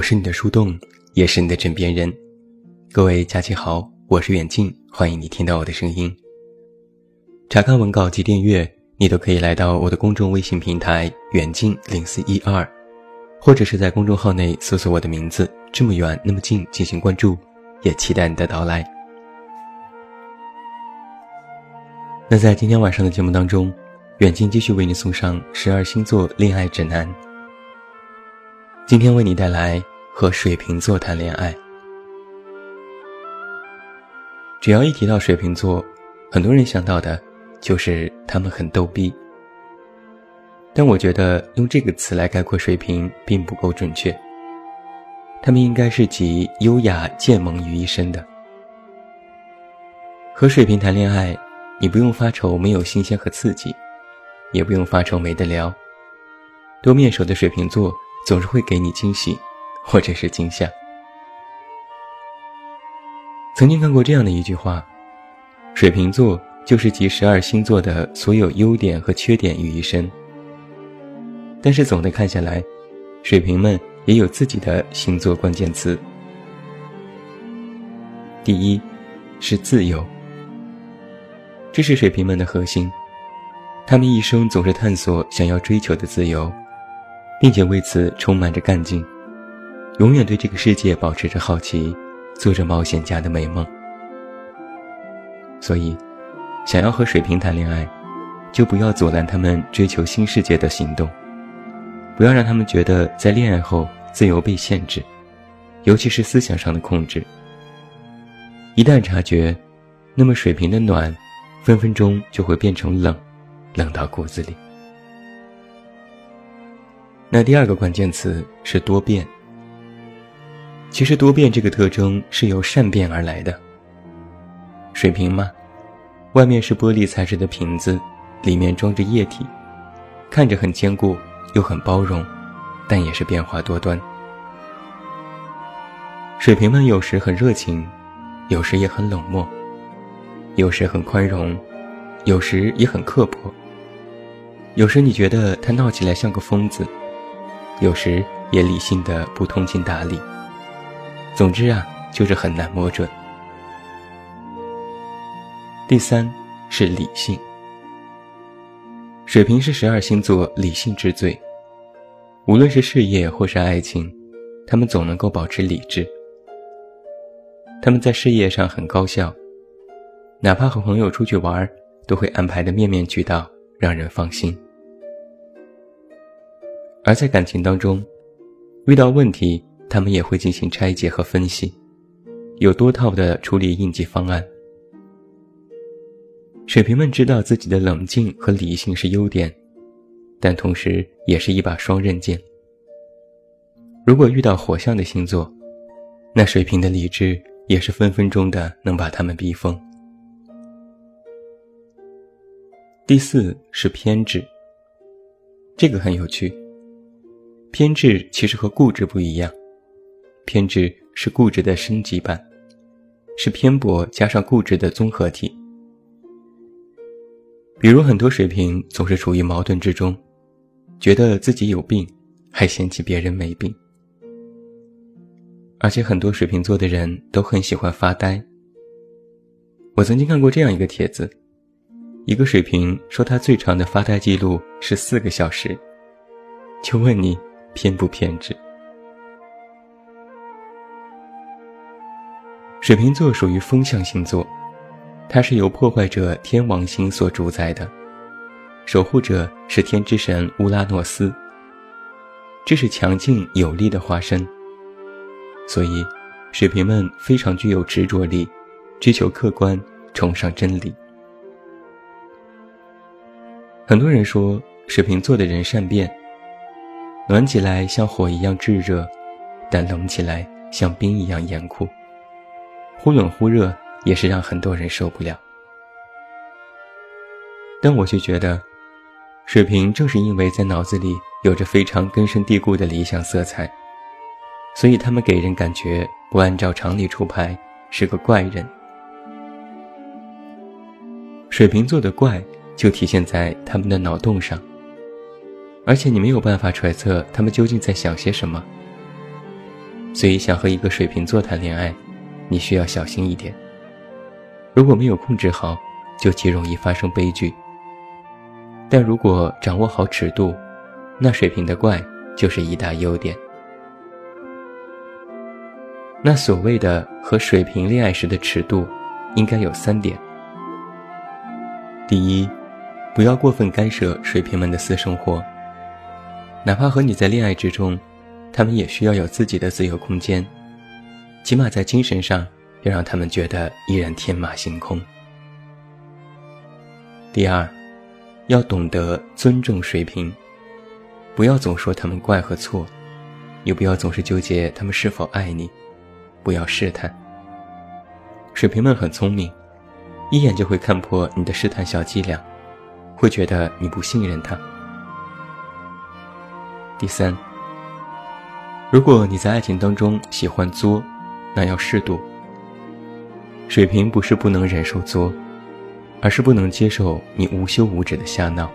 我是你的树洞，也是你的枕边人。各位假期好，我是远近，欢迎你听到我的声音。查看文稿及订阅，你都可以来到我的公众微信平台远近0412，或者是在公众号内搜索我的名字这么远那么近进行关注，也期待你的到来。那在今天晚上的节目当中，远近继续为你送上12星座恋爱指南。今天为你带来和水瓶座谈恋爱。只要一提到水瓶座，很多人想到的就是他们很逗逼，但我觉得用这个词来概括水瓶并不够准确，他们应该是集优雅健萌于一身的。和水瓶谈恋爱，你不用发愁没有新鲜和刺激，也不用发愁没得聊，多面熟的水瓶座总是会给你惊喜，或者是惊吓。曾经看过这样的一句话，水瓶座就是集12星座的所有优点和缺点于一身。但是总的看下来，水瓶们也有自己的星座关键词。第一是自由，这是水瓶们的核心，他们一生总是探索想要追求的自由，并且为此充满着干劲，永远对这个世界保持着好奇，做着冒险家的美梦。所以想要和水瓶谈恋爱，就不要阻拦他们追求新世界的行动，不要让他们觉得在恋爱后自由被限制，尤其是思想上的控制。一旦察觉，那么水瓶的暖分分钟就会变成冷，冷到骨子里。那第二个关键词是多变。其实多变这个特征是由善变而来的。水瓶嘛，外面是玻璃材质的瓶子，里面装着液体，看着很坚固又很包容，但也是变化多端。水瓶们有时很热情，有时也很冷漠，有时很宽容，有时也很刻薄，有时你觉得他闹起来像个疯子，有时也理性的不通情达理，总之啊，就是很难摸准。第三是理性，水瓶是12星座理性之最，无论是事业或是爱情，他们总能够保持理智。他们在事业上很高效，哪怕和朋友出去玩，都会安排得面面俱到，让人放心。而在感情当中，遇到问题，他们也会进行拆解和分析，有多套的处理应急方案。水瓶们知道自己的冷静和理性是优点，但同时也是一把双刃剑。如果遇到火象的星座，那水瓶的理智也是分分钟的能把他们逼疯。第四是偏执，这个很有趣。偏执其实和固执不一样，偏执是固执的升级版，是偏颇加上固执的综合体。比如很多水瓶总是处于矛盾之中，觉得自己有病，还嫌弃别人没病。而且很多水瓶座的人都很喜欢发呆。我曾经看过这样一个帖子，一个水瓶说他最长的发呆记录是4个小时，就问你偏不偏执。水瓶座属于风象星座，它是由破坏者天王星所主宰的，守护者是天之神乌拉诺斯，这是强劲有力的化身。所以水瓶们非常具有执着力，追求客观，崇尚真理。很多人说水瓶座的人善变，暖起来像火一样炙热，但冷起来像冰一样严酷，忽冷忽热也是让很多人受不了。但我却觉得，水瓶正是因为在脑子里有着非常根深蒂固的理想色彩，所以他们给人感觉不按照常理出牌，是个怪人。水瓶座的怪就体现在他们的脑洞上，而且你没有办法揣测他们究竟在想些什么，所以想和一个水瓶座谈恋爱，你需要小心一点。如果没有控制好，就极容易发生悲剧。但如果掌握好尺度，那水瓶的怪就是一大优点。那所谓的和水瓶恋爱时的尺度，应该有3点。第一，不要过分干涉水瓶们的私生活。哪怕和你在恋爱之中，他们也需要有自己的自由空间，起码在精神上要让他们觉得依然天马行空。第二，要懂得尊重水瓶，不要总说他们怪和错，也不要总是纠结他们是否爱你，不要试探。水瓶们很聪明，一眼就会看破你的试探小伎俩，会觉得你不信任他。第三，如果你在爱情当中喜欢作，那要适度。水瓶不是不能忍受作，而是不能接受你无休无止的瞎闹。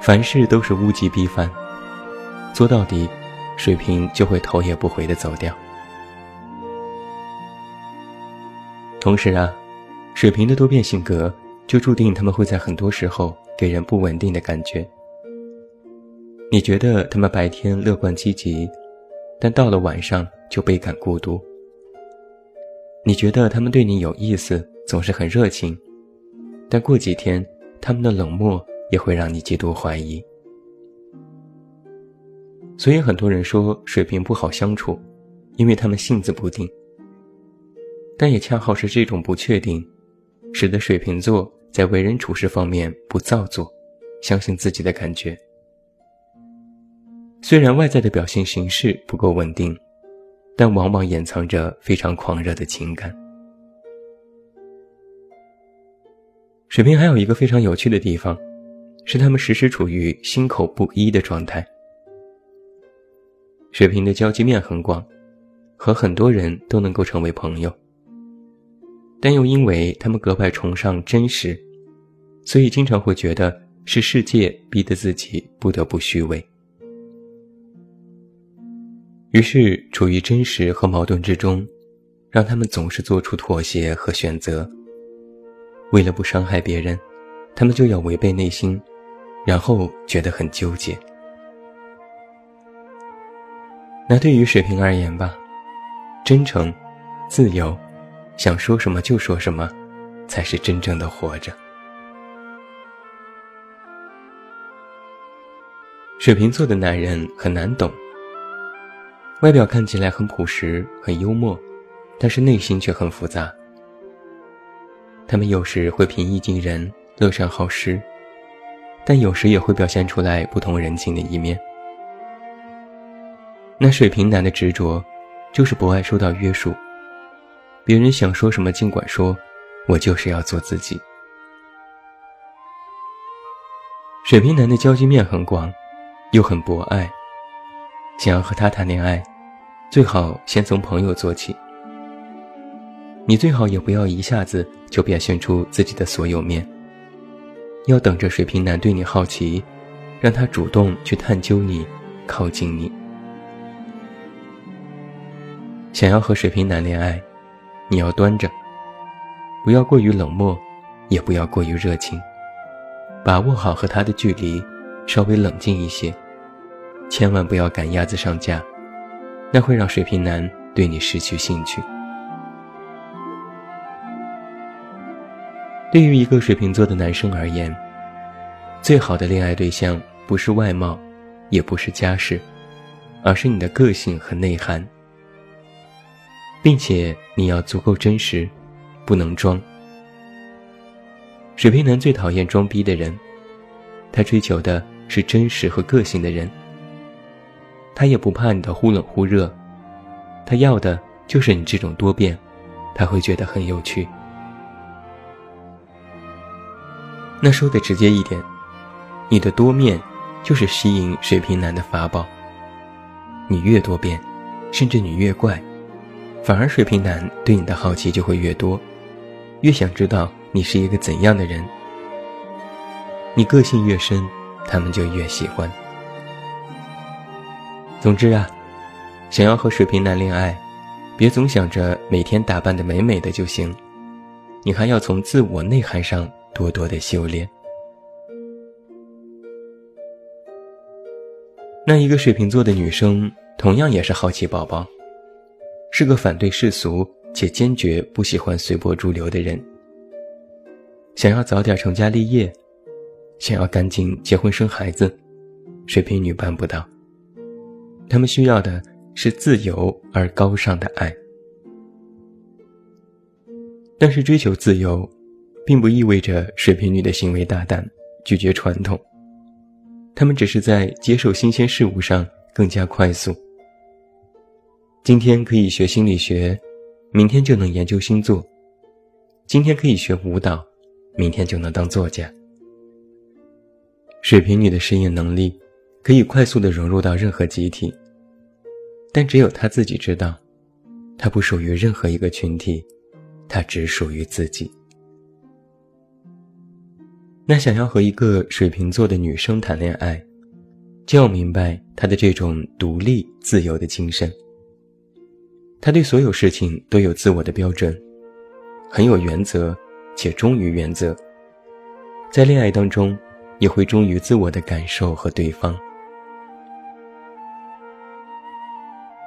凡事都是物极必反，作到底，水瓶就会头也不回地走掉。同时啊，水瓶的多变性格就注定他们会在很多时候给人不稳定的感觉。你觉得他们白天乐观积极，但到了晚上就倍感孤独。你觉得他们对你有意思，总是很热情，但过几天他们的冷漠也会让你极度怀疑。所以很多人说水瓶不好相处，因为他们性子不定。但也恰好是这种不确定，使得水瓶座在为人处事方面不造作，相信自己的感觉。虽然外在的表现形式不够稳定，但往往掩藏着非常狂热的情感。水瓶还有一个非常有趣的地方，是他们时时处于心口不一的状态。水瓶的交际面很广，和很多人都能够成为朋友，但又因为他们格外崇尚真实，所以经常会觉得是世界逼得自己不得不虚伪。于是处于真实和矛盾之中，让他们总是做出妥协和选择。为了不伤害别人，他们就要违背内心，然后觉得很纠结。那对于水瓶而言吧，真诚、自由，想说什么就说什么，才是真正的活着。水瓶座的男人很难懂，外表看起来很朴实，很幽默，但是内心却很复杂。他们有时会平易近人，乐善好施，但有时也会表现出来不同人性的一面。那水瓶男的执着，就是不爱受到约束，别人想说什么尽管说，我就是要做自己。水瓶男的交际面很广，又很博爱，想要和他谈恋爱，最好先从朋友做起。你最好也不要一下子就表现出自己的所有面，要等着水瓶男对你好奇，让他主动去探究你，靠近你。想要和水瓶男恋爱，你要端着，不要过于冷漠，也不要过于热情，把握好和他的距离，稍微冷静一些，千万不要赶鸭子上架，那会让水瓶男对你失去兴趣。对于一个水瓶座的男生而言，最好的恋爱对象不是外貌，也不是家世，而是你的个性和内涵，并且你要足够真实，不能装。水瓶男最讨厌装逼的人，他追求的是真实和个性的人。他也不怕你的忽冷忽热，他要的就是你这种多变，他会觉得很有趣。那说的直接一点，你的多面就是吸引水瓶男的法宝。你越多变，甚至你越怪，反而水瓶男对你的好奇就会越多，越想知道你是一个怎样的人。你个性越深，他们就越喜欢。总之啊，想要和水瓶男恋爱，别总想着每天打扮得美美的就行，你还要从自我内涵上多多的修炼。那一个水瓶座的女生同样也是好奇宝宝，是个反对世俗且坚决不喜欢随波逐流的人，想要早点成家立业，想要赶紧结婚生孩子，水瓶女办不到。她们需要的是自由而高尚的爱。但是追求自由并不意味着水瓶女的行为大胆，拒绝传统，她们只是在接受新鲜事物上更加快速。今天可以学心理学，明天就能研究星座，今天可以学舞蹈，明天就能当作家。水瓶女的适应能力可以快速地融入到任何集体，但只有她自己知道，她不属于任何一个群体，她只属于自己。那想要和一个水瓶座的女生谈恋爱，就要明白她的这种独立自由的精神。她对所有事情都有自我的标准，很有原则且忠于原则，在恋爱当中也会忠于自我的感受和对方。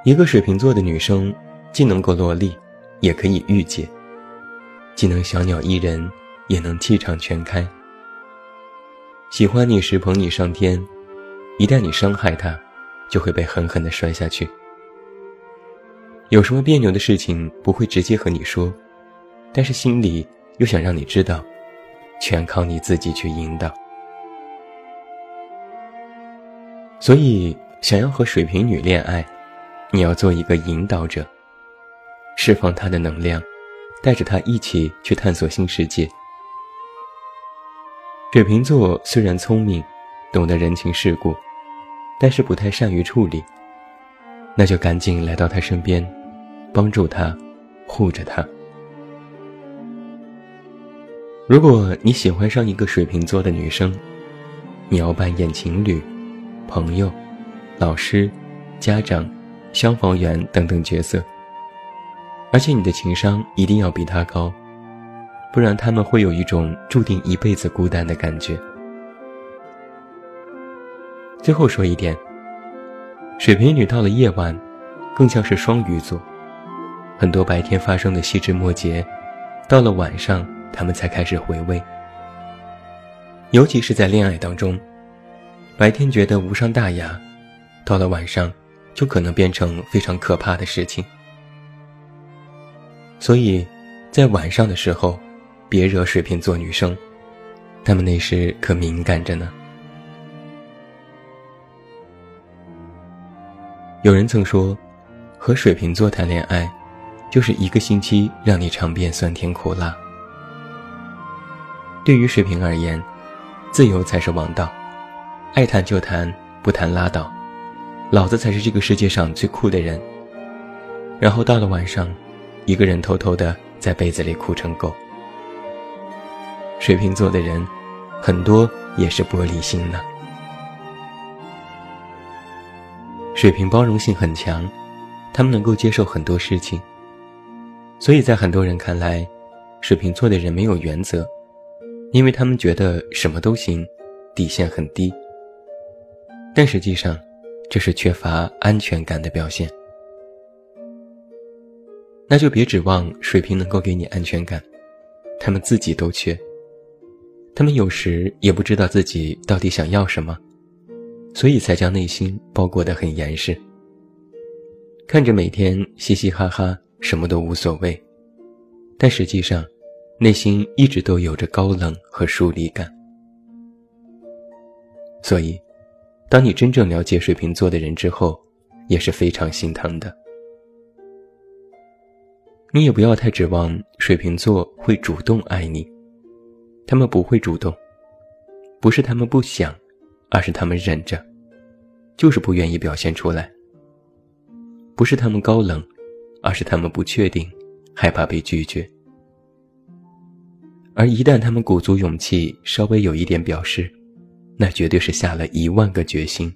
一个水瓶座的女生既能够落力，也可以御姐，既能小鸟依人，也能气场全开。喜欢你时捧你上天，一旦你伤害她，就会被狠狠地摔下去。有什么别扭的事情不会直接和你说，但是心里又想让你知道，全靠你自己去引导。所以想要和水瓶女恋爱，你要做一个引导者，释放她的能量，带着她一起去探索新世界。水瓶座虽然聪明，懂得人情世故，但是不太善于处理，那就赶紧来到她身边，帮助她，护着她。如果你喜欢上一个水瓶座的女生，你要扮演情侣、朋友、老师、家长、消防员等等角色，而且你的情商一定要比她高，不然他们会有一种注定一辈子孤单的感觉。最后说一点，水瓶女到了夜晚更像是双鱼座，很多白天发生的细枝末节，到了晚上他们才开始回味。尤其是在恋爱当中，白天觉得无伤大雅，到了晚上就可能变成非常可怕的事情。所以在晚上的时候别惹水瓶座女生，她们那时可敏感着呢。有人曾说，和水瓶座谈恋爱就是一个星期让你尝遍酸甜苦辣。对于水瓶而言，自由才是王道，爱谈就谈，不谈拉倒，老子才是这个世界上最酷的人。然后到了晚上，一个人偷偷的在被子里哭成狗。水瓶座的人很多也是玻璃心呢。水瓶包容性很强，他们能够接受很多事情，所以在很多人看来，水瓶座的人没有原则，因为他们觉得什么都行，底线很低。但实际上这是缺乏安全感的表现。那就别指望水瓶能够给你安全感，他们自己都缺。他们有时也不知道自己到底想要什么，所以才将内心包裹得很严实，看着每天嘻嘻哈哈什么都无所谓，但实际上内心一直都有着高冷和疏离感。所以当你真正了解水瓶座的人之后，也是非常心疼的。你也不要太指望水瓶座会主动爱你，他们不会主动，不是他们不想，而是他们忍着，就是不愿意表现出来。不是他们高冷，而是他们不确定，害怕被拒绝。而一旦他们鼓足勇气，稍微有一点表示，那绝对是下了10000个决心，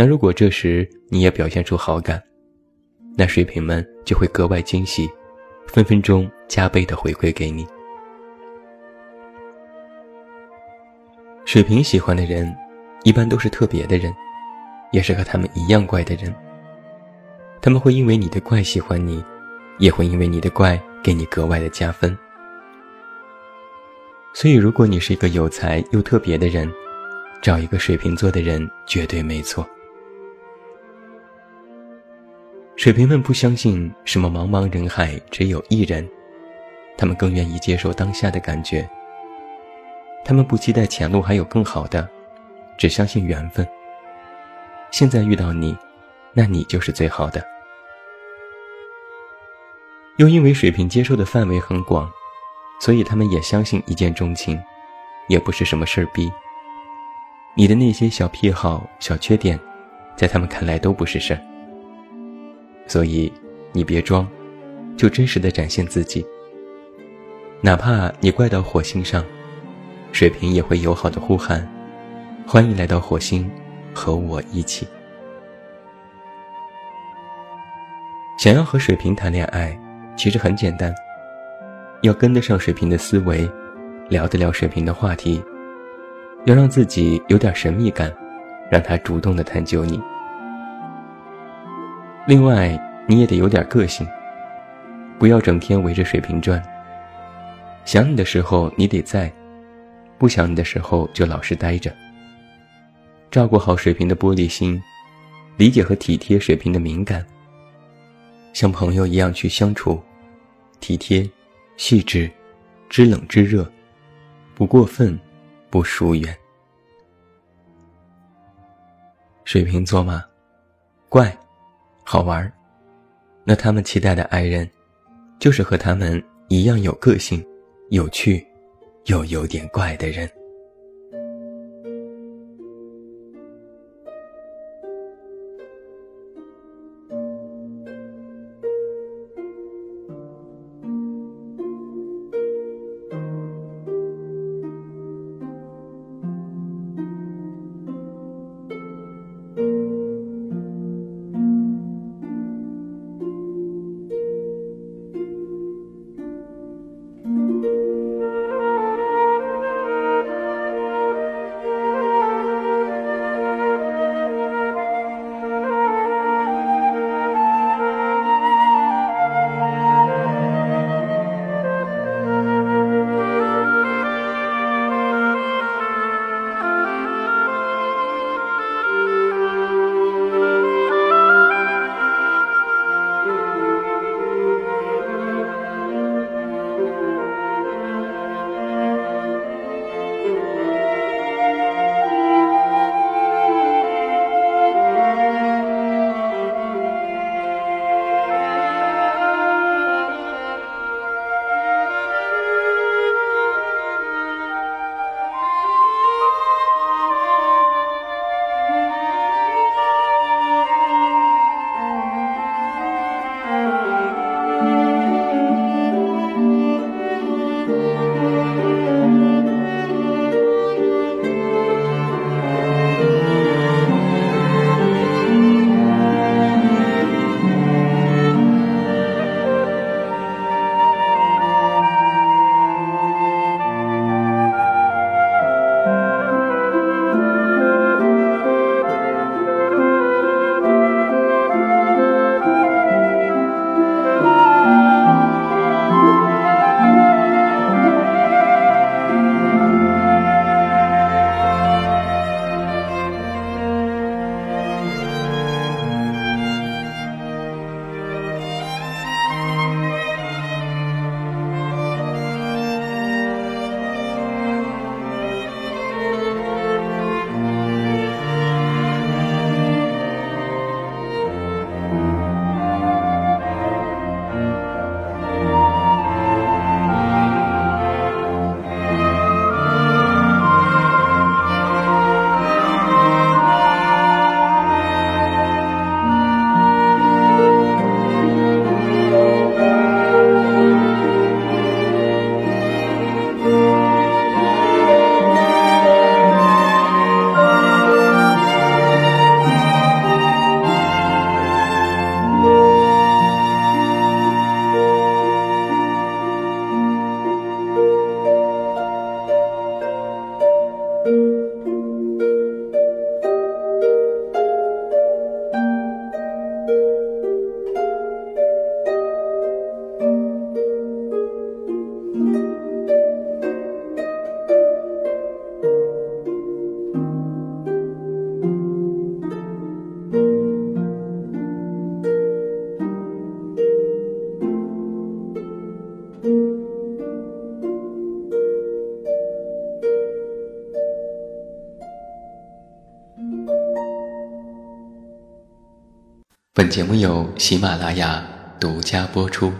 那如果这时你也表现出好感，那水瓶们就会格外惊喜，分分钟加倍的回馈给你。水瓶喜欢的人一般都是特别的人，也是和他们一样怪的人。他们会因为你的怪喜欢你，也会因为你的怪给你格外的加分。所以如果你是一个有才又特别的人，找一个水瓶座的人绝对没错。水瓶们不相信什么茫茫人海只有一人，他们更愿意接受当下的感觉。他们不期待前路还有更好的，只相信缘分。现在遇到你，那你就是最好的。又因为水瓶接受的范围很广，所以他们也相信一见钟情也不是什么事儿逼。你的那些小癖好、小缺点，在他们看来都不是事儿。所以你别装，就真实的展现自己。哪怕你怪到火星上，水瓶也会友好的呼喊，欢迎来到火星，和我一起。想要和水瓶谈恋爱其实很简单，要跟得上水瓶的思维，聊得了水瓶的话题，要让自己有点神秘感，让他主动地探究你。另外你也得有点个性，不要整天围着水瓶转。想你的时候你得在，不想你的时候就老实待着。照顾好水瓶的玻璃心，理解和体贴水瓶的敏感，像朋友一样去相处，体贴、细致、知冷知热，不过分，不疏远。水瓶座嘛，怪，好玩。那他们期待的爱人，就是和他们一样有个性、有趣，又有点怪的人。本节目由喜马拉雅独家播出。